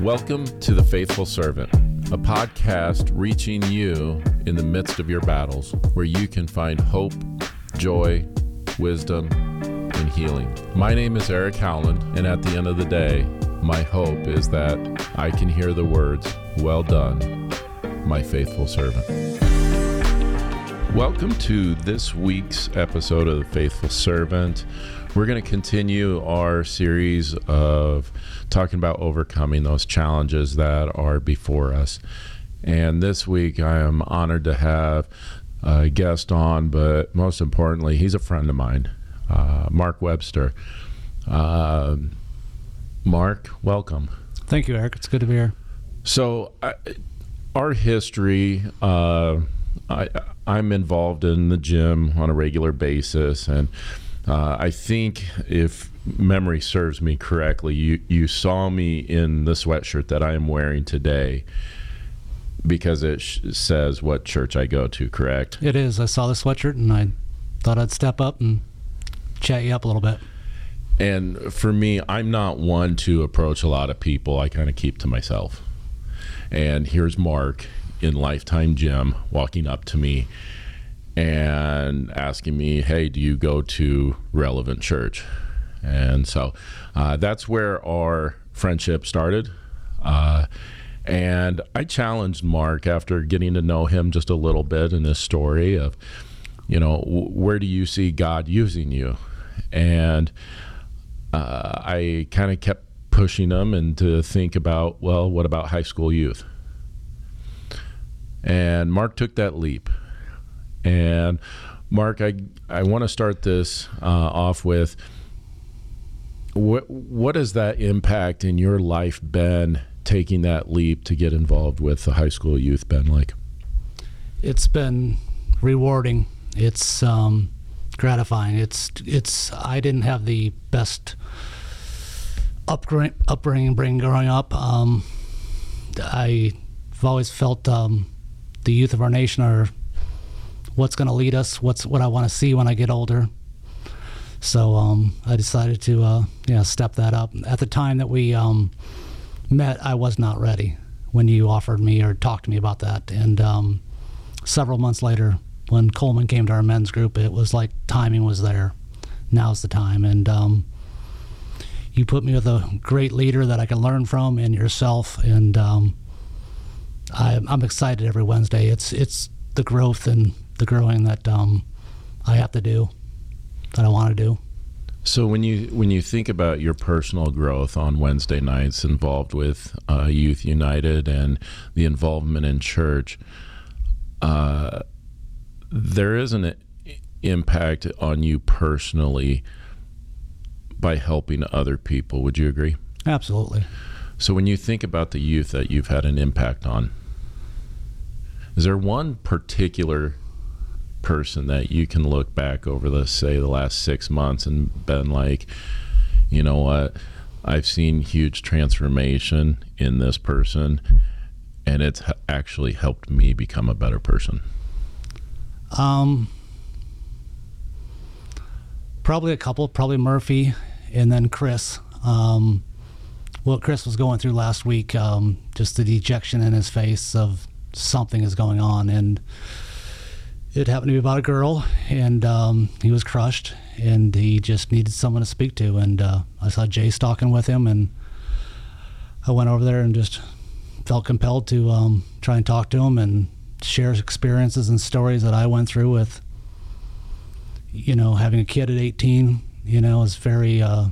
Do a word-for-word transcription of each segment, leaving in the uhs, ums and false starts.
Welcome to The Faithful Servant, a podcast reaching you in the midst of your battles, where you can find hope, joy, wisdom, and healing. My name is Eric Howland, and at the end of the day, my hope is that I can hear the words, "Well done, my faithful servant." Welcome to this week's episode of The Faithful Servant. We're going to continue our series of talking about overcoming those challenges that are before us. And this week I am honored to have a guest on, but most importantly, he's a friend of mine, uh, Mark Webster. Uh, Mark, welcome. Thank you, Eric. It's good to be here. So I, our history, uh, I, I'm involved in the gym on a regular basis, and Uh, I think if memory serves me correctly, you, you saw me in the sweatshirt that I am wearing today because it sh- says what church I go to, correct? It is. I saw the sweatshirt and I thought I'd step up and chat you up a little bit. And for me, I'm not one to approach a lot of people. I kind of keep to myself. And here's Mark in Lifetime Gym walking up to me and asking me, hey, do you go to Relevant Church? And so uh, that's where our friendship started. Uh, and I challenged Mark after getting to know him just a little bit in this story of, you know, w- where do you see God using you? And uh, I kind of kept pushing him and to think about, well, what about high school youth? And Mark took that leap. And Mark, I I want to start this uh, off with, what what has that impact in your life been, taking that leap to get involved with the high school youth been like? It's been rewarding. It's um, gratifying. It's it's I didn't have the best upbringing upbringing growing up. Um, I've always felt um, the youth of our nation are what's going to lead us, what's what I want to see when I get older. So um, I decided to uh, you know, step that up. At the time that we um, met, I was not ready when you offered me or talked to me about that. And um, several months later, when Coleman came to our men's group, it was like timing was there. Now's the time. And um, you put me with a great leader that I can learn from, and yourself. And um, I, I'm excited every Wednesday. It's, it's the growth and the growing that um, I have to do, that I want to do. So when you when you think about your personal growth on Wednesday nights involved with uh, Youth United and the involvement in church, uh, there is an impact on you personally by helping other people. Would you agree? Absolutely. So when you think about the youth that you've had an impact on, is there one particular person that you can look back over, let's say, the last six months and been like, you know what, I've seen huge transformation in this person, and it's actually helped me become a better person? Um, probably a couple, probably Murphy and then Chris. Um, what Chris was going through last week, um, just the dejection in his face of something is going on, and it happened to be about a girl, and um, he was crushed, and he just needed someone to speak to. And uh, I saw Jay stalking with him, and I went over there and just felt compelled to um, try and talk to him and share experiences and stories that I went through with, you know, having a kid at eighteen, you know, is very uh,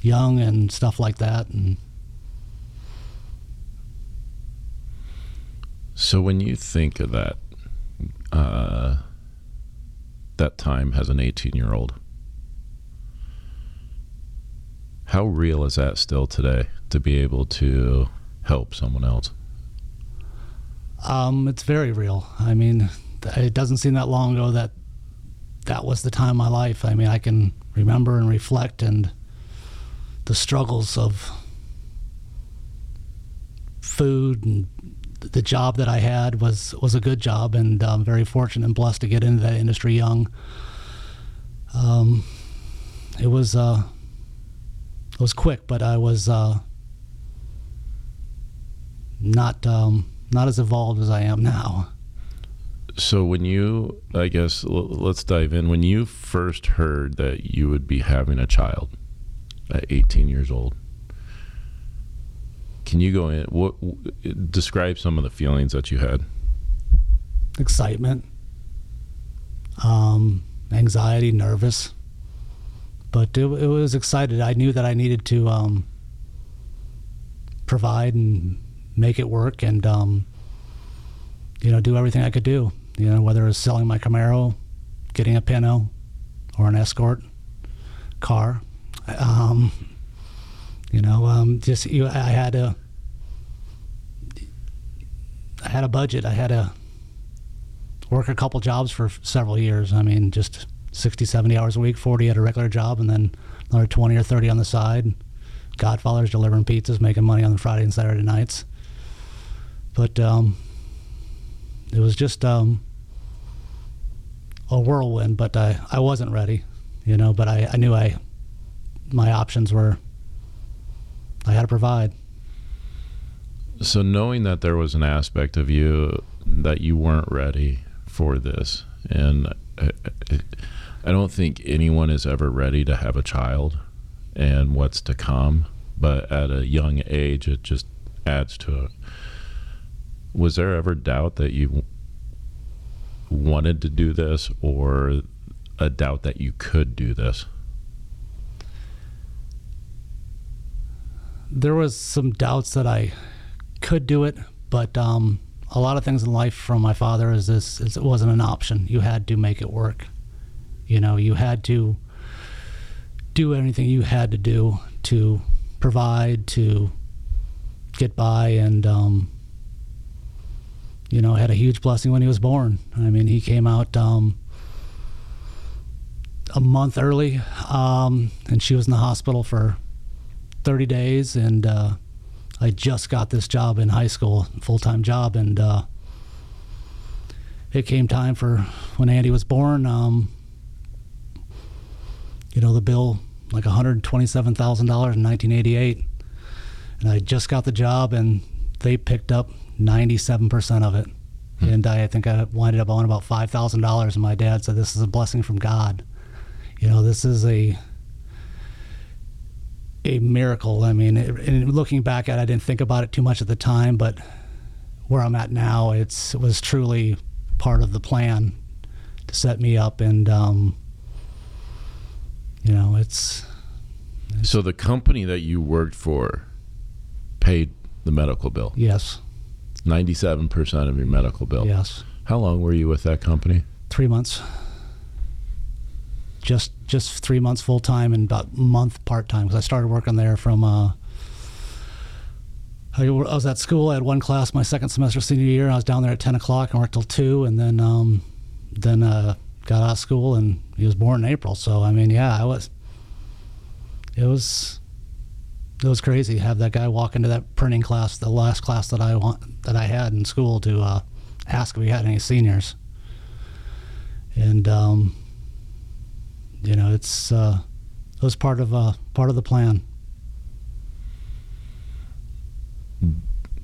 young and stuff like that. And so when you think of that, Uh, that time as an eighteen-year-old, how real is that still today to be able to help someone else? Um, it's very real. I mean, it doesn't seem that long ago that that was the time of my life. I mean, I can remember and reflect, and the struggles of food and the job that I had was, was a good job, and I'm very fortunate and blessed to get into that industry young. Um, it was uh, it was quick, but I was uh, not um, not as evolved as I am now. So when you, I guess, l- let's dive in. When you first heard that you would be having a child at eighteen years old, can you go in, what, describe some of the feelings that you had? Excitement, um, anxiety, nervous, but it, it was excited. I knew that I needed to um, provide and make it work, and um, you know, do everything I could do. You know, whether it was selling my Camaro, getting a Pinto, or an Escort car, um, you know, um, just you, I had a, I had a budget. I had a work a couple jobs for several years. I mean, just sixty, seventy hours a week, forty at a regular job, and then another twenty or thirty on the side. Godfathers, delivering pizzas, making money on the Friday and Saturday nights. But um, it was just um, a whirlwind, but I, I wasn't ready, you know, but I, I knew I, my options were, I had to provide. So knowing that there was an aspect of you that you weren't ready for this, and I, I don't think anyone is ever ready to have a child and what's to come, but at a young age it just adds to it. Was there ever doubt that you wanted to do this, or a doubt that you could do this? There was some doubts that I could do it, but um a lot of things in life from my father is this, is it wasn't an option. You had to make it work. You know, you had to do anything you had to do to provide, to get by. And, um, you know, I had a huge blessing when he was born. I mean, he came out um, a month early, um, and she was in the hospital for thirty days. And, uh, I just got this job in high school, full-time job, and uh, it came time for when Andy was born. Um, you know, the bill, like one hundred twenty-seven thousand dollars in nineteen eighty-eight, and I just got the job, and they picked up ninety-seven percent of it. Hmm. And I, I think I winded up on about five thousand dollars, and my dad said, this is a blessing from God. You know, this is a... a miracle. I mean, it, and looking back at it, I didn't think about it too much at the time, but where I'm at now, it's, it was truly part of the plan to set me up. And, um, you know, it's, it's... So the company that you worked for paid the medical bill? Yes. ninety-seven percent of your medical bill? Yes. How long were you with that company? Three months. Just just three months full time and about a month part time, because I started working there from uh, I was at school. I had one class my second semester senior year. And I was down there at ten o'clock and worked till two, and then um, then uh, got out of school, and he was born in April. So I mean, yeah, I was. It was it was crazy to have that guy walk into that printing class, the last class that I want that I had in school, to uh, ask if we had any seniors, and. Um, You know, it's uh, it was part of uh, part of the plan.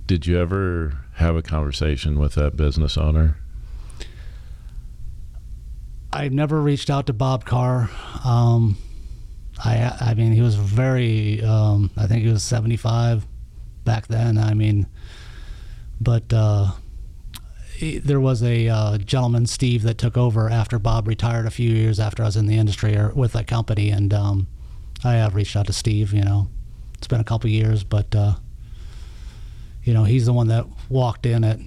Did you ever have a conversation with that business owner? I never reached out to Bob Carr. Um, I I mean, he was very. Um, I think he was seventy-five back then. I mean, but uh, there was a uh, gentleman, Steve, that took over after Bob retired a few years after I was in the industry or with that company, and um, I have reached out to Steve. You know, it's been a couple of years, but uh, you know, he's the one that walked in at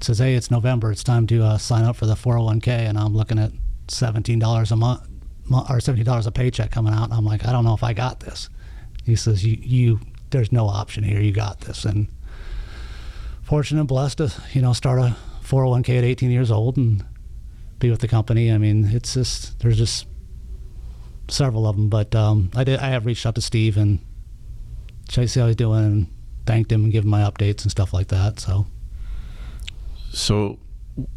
says, "Hey, it's November. It's time to uh, sign up for the four oh one k," and I'm looking at seventeen dollars a month or seventeen dollars a paycheck coming out, and I'm like, "I don't know if I got this." He says, "You, you, there's no option here. You got this." And fortunate and blessed to, you know, start a four oh one k at eighteen years old and be with the company. I mean, it's just, there's just several of them, but um, I did, I have reached out to Steve and tried to see how he's doing and thanked him and give him my updates and stuff like that. So, so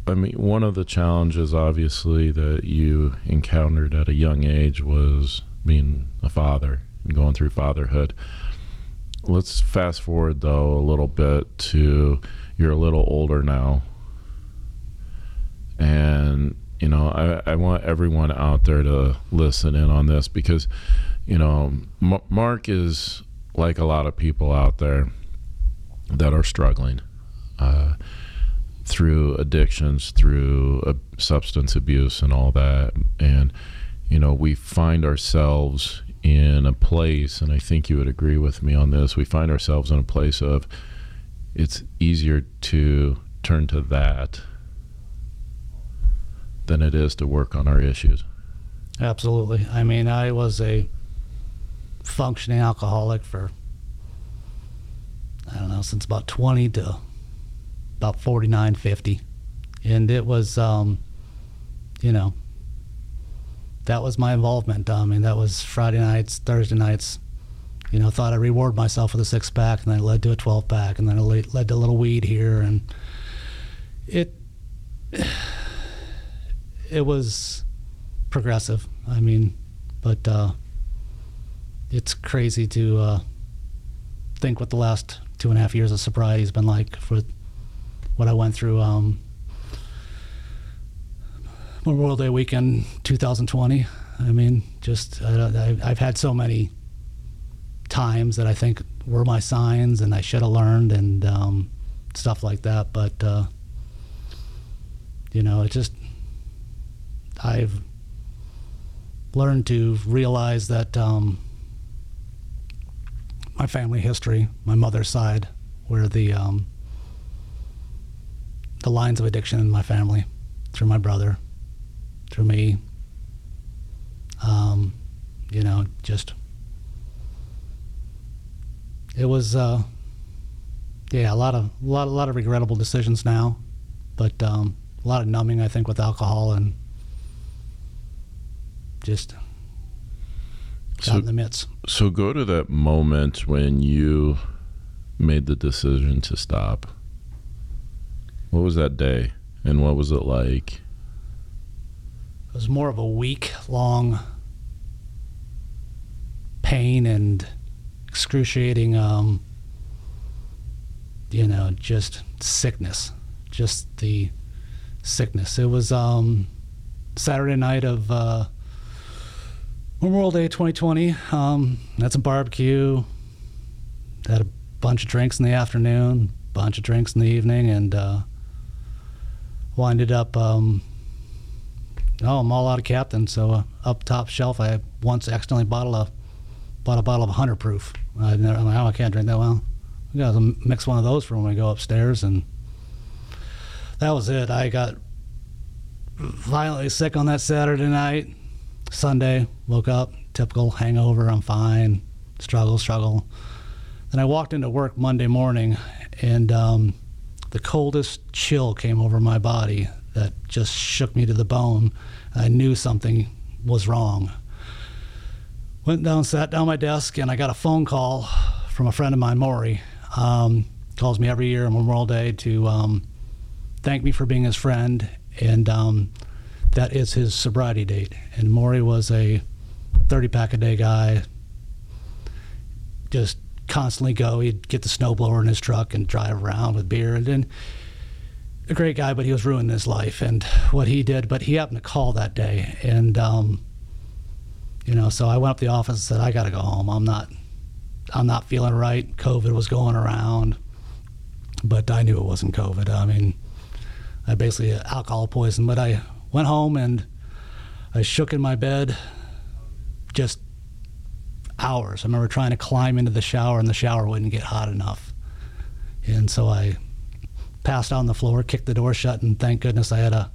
I mean, one of the challenges obviously that you encountered at a young age was being a father and going through fatherhood. let's fast forward though a little bit to you're a little older now, and you know I, I want everyone out there to listen in on this, because you know M- Mark is like a lot of people out there that are struggling uh, through addictions, through uh, substance abuse and all that. And you know, we find ourselves in a place, and I think you would agree with me on this, we find ourselves in a place of it's easier to turn to that than it is to work on our issues. Absolutely. I mean, I was a functioning alcoholic for, I don't know, since about twenty to about forty-nine, fifty. And it was, um, you know, that was my involvement. I mean, that was Friday nights, Thursday nights. You know, thought I'd reward myself with a six pack, and then it led to a twelve pack, and then it led to a little weed here, and it it was progressive. I mean, but uh, it's crazy to uh, think what the last two and a half years of sobriety has been like for what I went through. Um, Memorial Day weekend two thousand twenty. I mean, just I, I, I've had so many times that I think were my signs and I should have learned, and um, stuff like that. But uh, you know, it just, I've learned to realize that um, my family history, my mother's side, were the um, the lines of addiction in my family through my brother, through me, um, you know, just, it was, uh, yeah, a lot of, a lot, a lot of regrettable decisions now, but um, a lot of numbing, I think, with alcohol, and just so, out in the midst. So go to that moment when you made the decision to stop. What was that day, and what was it like? It was more of a week-long pain and excruciating, um, you know, just sickness, just the sickness. It was um, Saturday night of uh, Memorial Day twenty twenty. Um, had some barbecue, had a bunch of drinks in the afternoon, bunch of drinks in the evening, and uh, winded up... Um, Oh, I'm all out of Captain, so uh, up top shelf, I once accidentally bottled a, bought a bottle of one hundred proof. I never, I'm like, oh, I can't drink that. Well, we got to mix one of those for when we go upstairs, and that was it. I got violently sick on that Saturday night. Sunday, woke up, typical hangover, I'm fine, struggle, struggle. Then I walked into work Monday morning, and um, the coldest chill came over my body that just shook me to the bone. I knew something was wrong. Went down, sat down at my desk, and I got a phone call from a friend of mine, Maury. Um, calls me every year on Memorial Day to um, thank me for being his friend, and um, that is his sobriety date. And Maury was a thirty-pack-a-day guy, just constantly go. He'd get the snowblower in his truck and drive around with beer, and then, a great guy, but he was ruining his life and what he did. But he happened to call that day, and um, you know, so I went up to the office and said, "I got to go home. I'm not, I'm not feeling right." COVID was going around, but I knew it wasn't COVID. I mean, I basically alcohol poisoned. But I went home and I shook in my bed, just hours. I remember trying to climb into the shower, and the shower wouldn't get hot enough, and so I passed out on the floor, kicked the door shut, and thank goodness I had a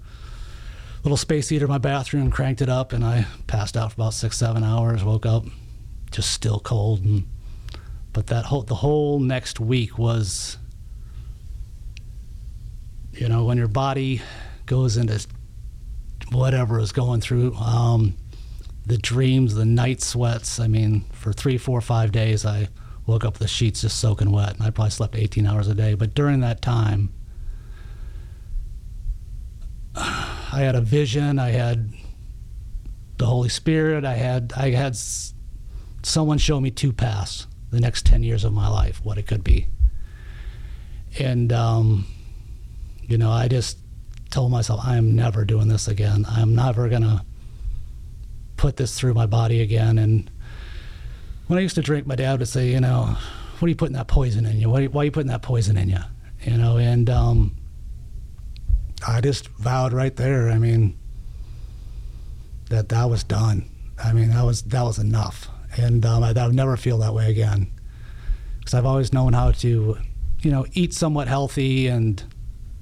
little space heater in my bathroom, cranked it up, and I passed out for about six, seven hours, woke up just still cold. And, but that whole, the whole next week was, you know, when your body goes into whatever is going through, um, the dreams, the night sweats. I mean, for three, four, five days, I woke up with the sheets just soaking wet, and I probably slept eighteen hours a day. But during that time, I had a vision, I had the Holy Spirit, I had I had someone show me two paths. the next ten years of my life, what it could be. And, um, you know, I just told myself, I am never doing this again. I'm never going to put this through my body again. And when I used to drink, my dad would say, you know, what are you putting that poison in you? Why are you, why are you putting that poison in you? You know, and um, I just vowed right there, I mean, that that was done. I mean, that was that was enough. And um, I, I would never feel that way again. Because I've always known how to, you know, eat somewhat healthy and,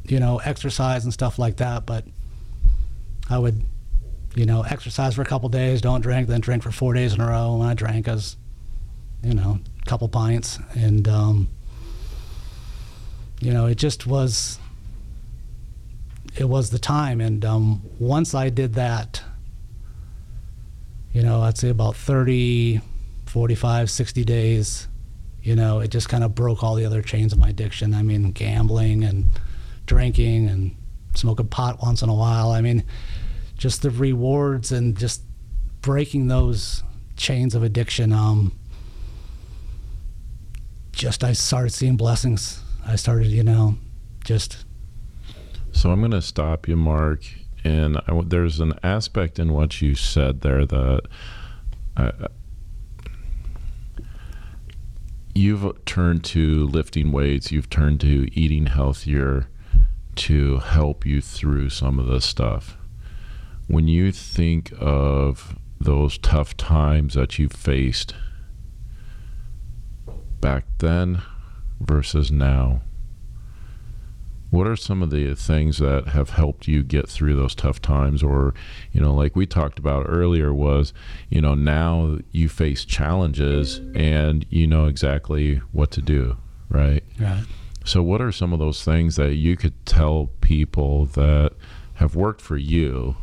you know, exercise and stuff like that. But I would, you know, exercise for a couple days, don't drink, then drink for four days in a row. When I drank, I was, you know, a couple pints. And, um, you know, it just was, it was the time. And um, once I did that, you know, I'd say about thirty, forty-five, sixty days, you know, it just kind of broke all the other chains of my addiction. I mean, gambling and drinking and smoking pot once in a while. I mean, just the rewards and just breaking those chains of addiction. Um, just I started seeing blessings. I started, you know, just. So I'm going to stop you, Mark. And I, there's an aspect in what you said there that uh, you've turned to lifting weights, you've turned to eating healthier to help you through some of this stuff. When you think of those tough times that you faced back then versus now, what are some of the things that have helped you get through those tough times? Or, you know, like we talked about earlier was, you know, now you face challenges and you know exactly what to do, right? Right. So what are some of those things that you could tell people that have worked for you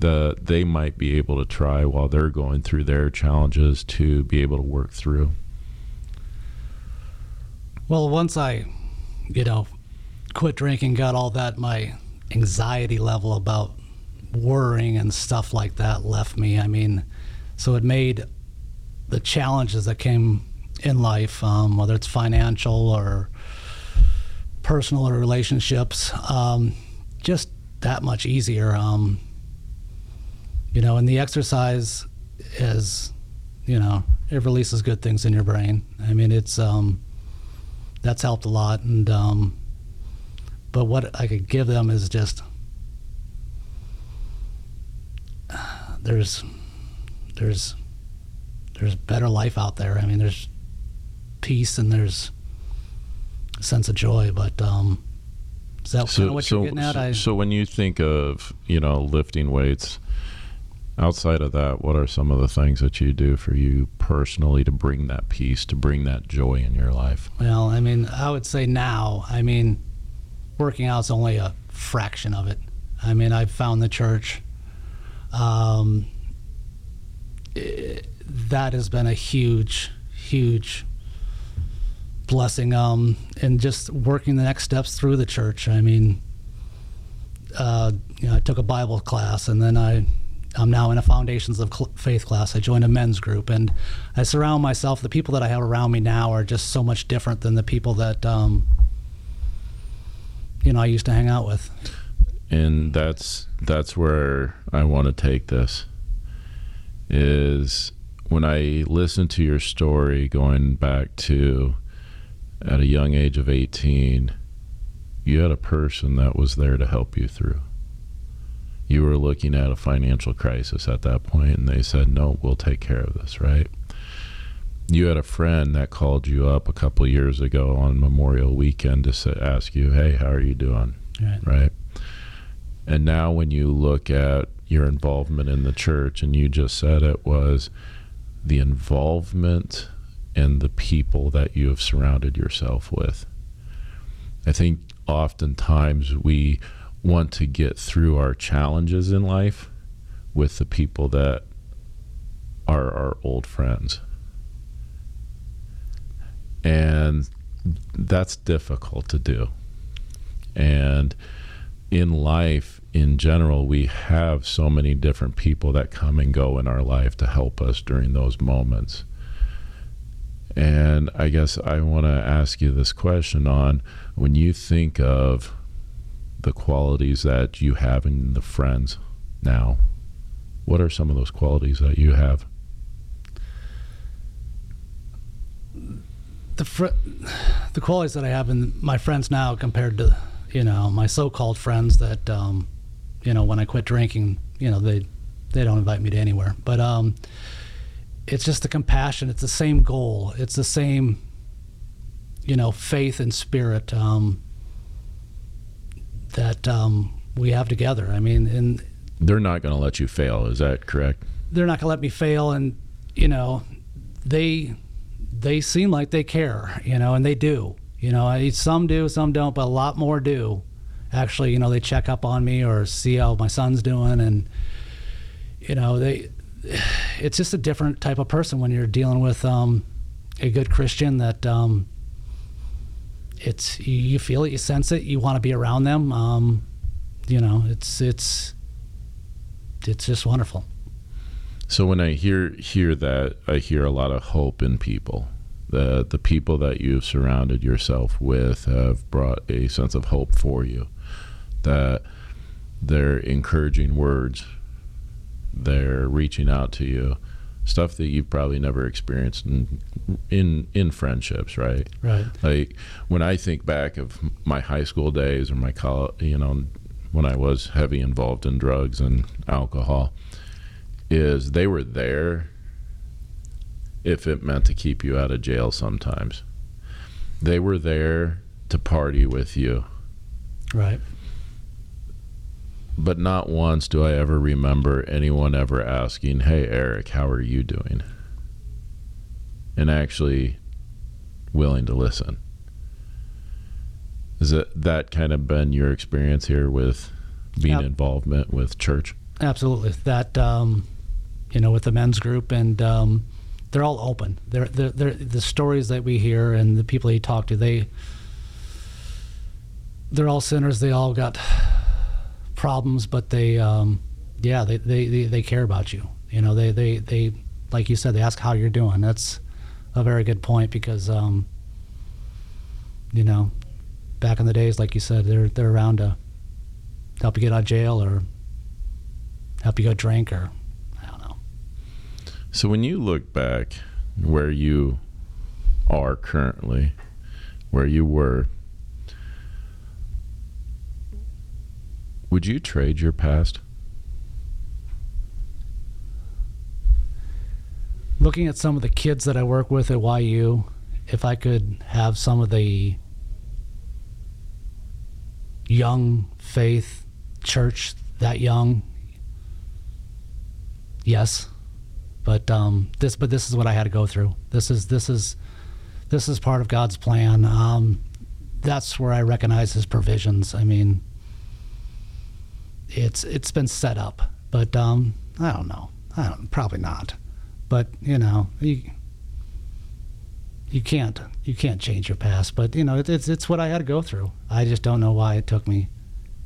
that they might be able to try while they're going through their challenges to be able to work through? Well, once I, you know, quit drinking, got all that, my anxiety level about worrying and stuff like that left me. I mean, so it made the challenges that came in life, um, whether it's financial or personal or relationships, um, just that much easier. Um, you know, and the exercise is, you know, it releases good things in your brain. I mean, it's, um, that's helped a lot. And, um, but what I could give them is just, uh, there's, there's, there's better life out there. I mean, there's peace and there's a sense of joy, but um, is that so, kind of what so, you're getting at? So, I, so when you think of, you know, lifting weights, outside of that, what are some of the things that you do for you personally to bring that peace, to bring that joy in your life? Well, I mean, I would say now, I mean, working out is only a fraction of it. I mean, I've found the church. Um, it, that has been a huge, huge blessing. Um, and just working the next steps through the church. I mean, uh, you know, I took a Bible class, and then I, I'm now in a Foundations of Faith class. I joined a men's group, and I surround myself. The people that I have around me now are just so much different than the people that, um, you know, I used to hang out with. And that's that's where I want to take this, is when I listened to your story going back to at a young age of eighteen, you had a person that was there to help you through. You were looking at a financial crisis at that point, and they said, no, we'll take care of this, right? You had a friend that called you up a couple of years ago on Memorial Weekend to say, ask you, hey, how are you doing? Right. Right. And now when you look at your involvement in the church, and you just said it was the involvement and the people that you have surrounded yourself with. I think oftentimes we want to get through our challenges in life with the people that are our old friends. And that's difficult to do. And in life in general, we have so many different people that come and go in our life to help us during those moments. And I guess I want to ask you this question on, when you think of the qualities that you have in the friends now, what are some of those qualities that you have? The fr- the qualities that I have in my friends now compared to, you know, my so-called friends that, um, you know, when I quit drinking, you know, they, they don't invite me to anywhere. But um, it's just the compassion. It's the same goal. It's the same, you know, faith and spirit um, that um, we have together. I mean, and they're not going to let you fail. Is that correct? They're not going to let me fail. And, you know, they... they seem like they care, you know, and they do, you know, some do, some don't, but a lot more do actually, you know, they check up on me or see how my son's doing. And, you know, they, it's just a different type of person when you're dealing with, um, a good Christian that, um, it's, you feel it, you sense it, you want to be around them. Um, you know, it's, it's, it's just wonderful. So when I hear hear that, I hear a lot of hope in people. The the people that you've surrounded yourself with have brought a sense of hope for you. That they're encouraging words, they're reaching out to you, stuff that you've probably never experienced in in, in friendships, right? Right. Like when I think back of my high school days or my college, you know, when I was heavy involved in drugs and alcohol, is they were there if it meant to keep you out of jail sometimes. They were there to party with you. Right. But not once do I ever remember anyone ever asking, hey, Eric, how are you doing? And actually willing to listen. Is that, that kind of been your experience here with being yep. involvement with church? Absolutely. That, um, you know, with the men's group, and um, they're all open. They're, they're, they're, the stories that we hear and the people you talk to, they, they're all sinners. They all got problems, but they, um, yeah, they, they, they, they care about you. You know, they, they, they, like you said, they ask how you're doing. That's a very good point because, um, you know, back in the days, like you said, they're, they're around to help you get out of jail or help you go drink or I don't know. So when you look back where you are currently, where you were, would you trade your past? Looking at some of the kids that I work with at Y U, if I could have some of the young faith church that young, yes, but um, this but this is what I had to go through. This is this is this is part of God's plan. Um, that's where I recognize His provisions. I mean, it's it's been set up, but um, I don't know. I don't probably not. But you know, you you can't you can't change your past. But you know, it, it's it's what I had to go through. I just don't know why it took me,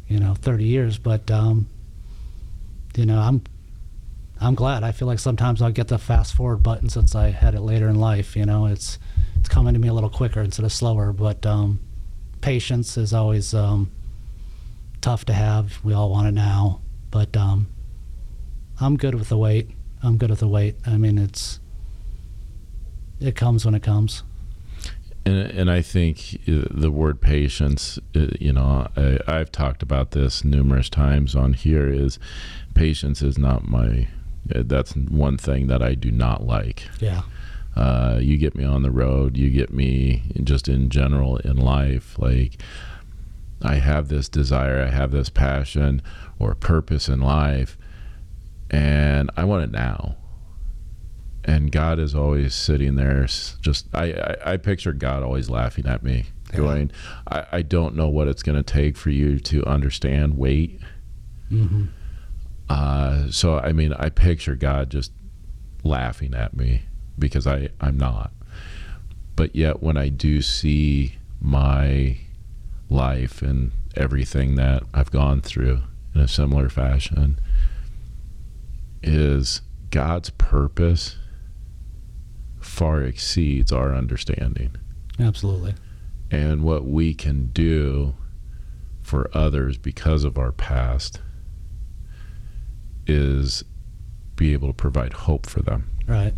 you know, thirty years. But um, you know, I'm. I'm glad. I feel like sometimes I'll get the fast forward button since I had it later in life. You know, it's it's coming to me a little quicker instead of slower. But um, patience is always um, tough to have. We all want it now. But um, I'm good with the wait. I'm good with the wait. I mean, it's it comes when it comes. And and I think the word patience, you know, I, I've talked about this numerous times on here. Is patience is not my. That's one thing that I do not like. Yeah. Uh, you get me on the road, you get me just in general in life. Like I have this desire, I have this passion or purpose in life, and I want it now. And God is always sitting there. Just I, I, I picture God always laughing at me, yeah. going, I, I don't know what it's going to take for you to understand. Wait. Mm-hmm. Uh, so, I mean, I picture God just laughing at me because I, I'm not. But yet when I do see my life and everything that I've gone through in a similar fashion is God's purpose far exceeds our understanding. Absolutely. And what we can do for others because of our past is be able to provide hope for them. Right.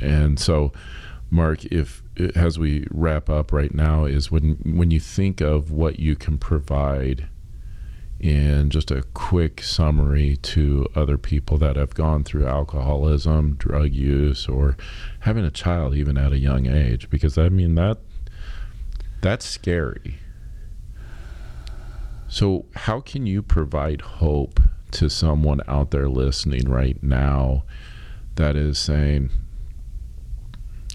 And so, Mark, if as we wrap up right now, is when when you think of what you can provide in just a quick summary to other people that have gone through alcoholism, drug use, or having a child even at a young age, because I mean that that's scary. So how can you provide hope to someone out there listening right now that is saying,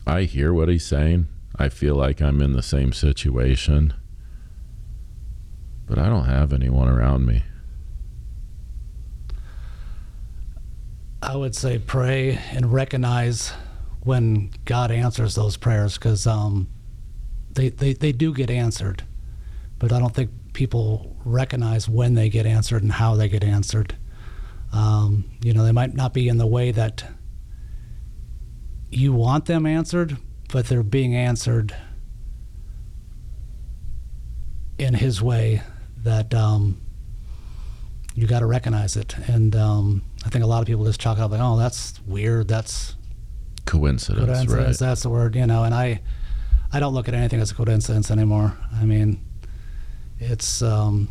I hear what he's saying, I feel like I'm in the same situation, but I don't have anyone around me? I would say pray and recognize when God answers those prayers, because um, they, they, they do get answered, but I don't think people recognize when they get answered and how they get answered. Um, you know, they might not be in the way that you want them answered, but they're being answered in His way that um, you got to recognize it. And um, I think a lot of people just chalk it up like, oh, that's weird, that's coincidence, coincidence right? That's the word, you know. And I, I don't look at anything as a coincidence anymore. I mean, it's um,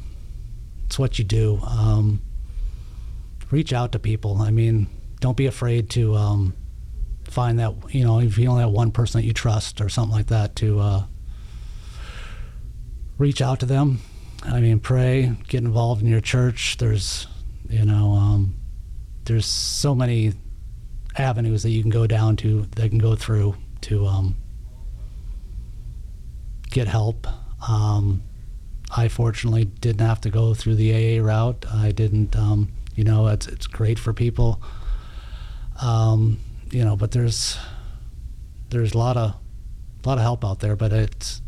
it's what you do. Um, reach out to people. I mean, don't be afraid to. Um, find that, you know, if you only have one person that you trust or something like that, to uh, reach out to them. I mean, pray, get involved in your church. There's, you know, um, there's so many avenues that you can go down to, that can go through to um, get help. Um, I fortunately didn't have to go through the A A route. I didn't, um, you know, it's, it's great for people. Um, You know, but there's there's a lot of a lot of help out there. But it's,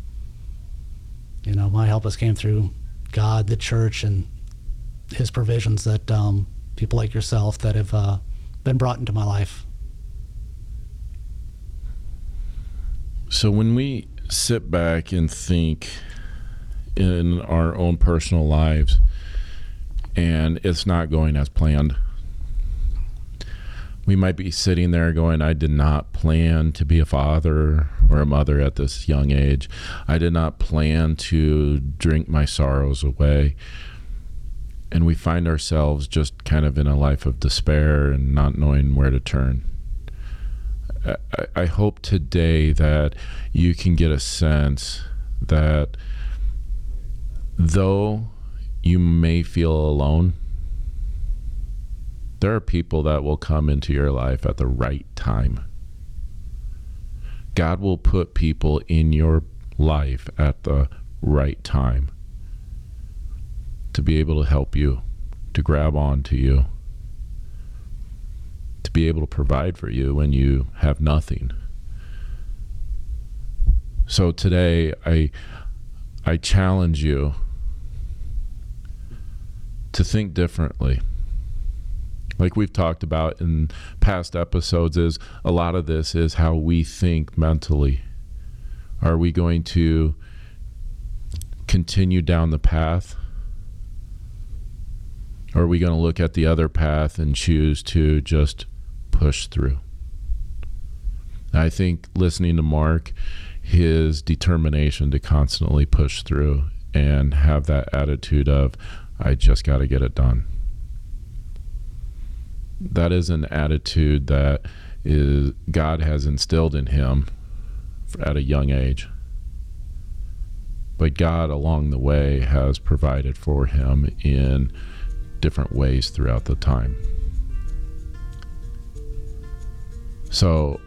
you know, my help has came through God, the church, and His provisions that um, people like yourself that have uh, been brought into my life. So when we sit back and think in our own personal lives, and it's not going as planned, we might be sitting there going, I did not plan to be a father or a mother at this young age. I did not plan to drink my sorrows away. And we find ourselves just kind of in a life of despair and not knowing where to turn. I, I hope today that you can get a sense that though you may feel alone, there are people that will come into your life at the right time. God will put people in your life at the right time to be able to help you, to grab onto you, to be able to provide for you when you have nothing. So today, I I challenge you to think differently. Like we've talked about in past episodes, is a lot of this is how we think mentally. Are we going to continue down the path? Or are we going to look at the other path and choose to just push through? I think listening to Mark, his determination to constantly push through and have that attitude of, I just got to get it done. That is an attitude that is God has instilled in him at a young age. But God, along the way, has provided for him in different ways throughout the time. So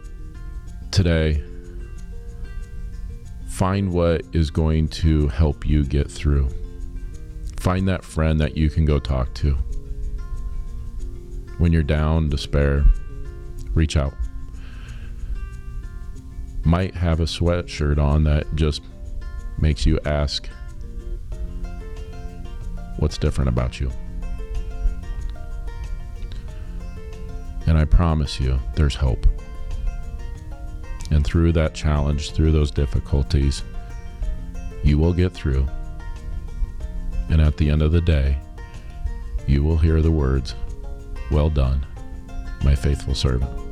today, find what is going to help you get through. Find that friend that you can go talk to. When you're down, despair, reach out. Might have a sweatshirt on that just makes you ask, what's different about you? And I promise you, there's hope. And through that challenge, through those difficulties, you will get through. And at the end of the day, you will hear the words, "Well done, my faithful servant."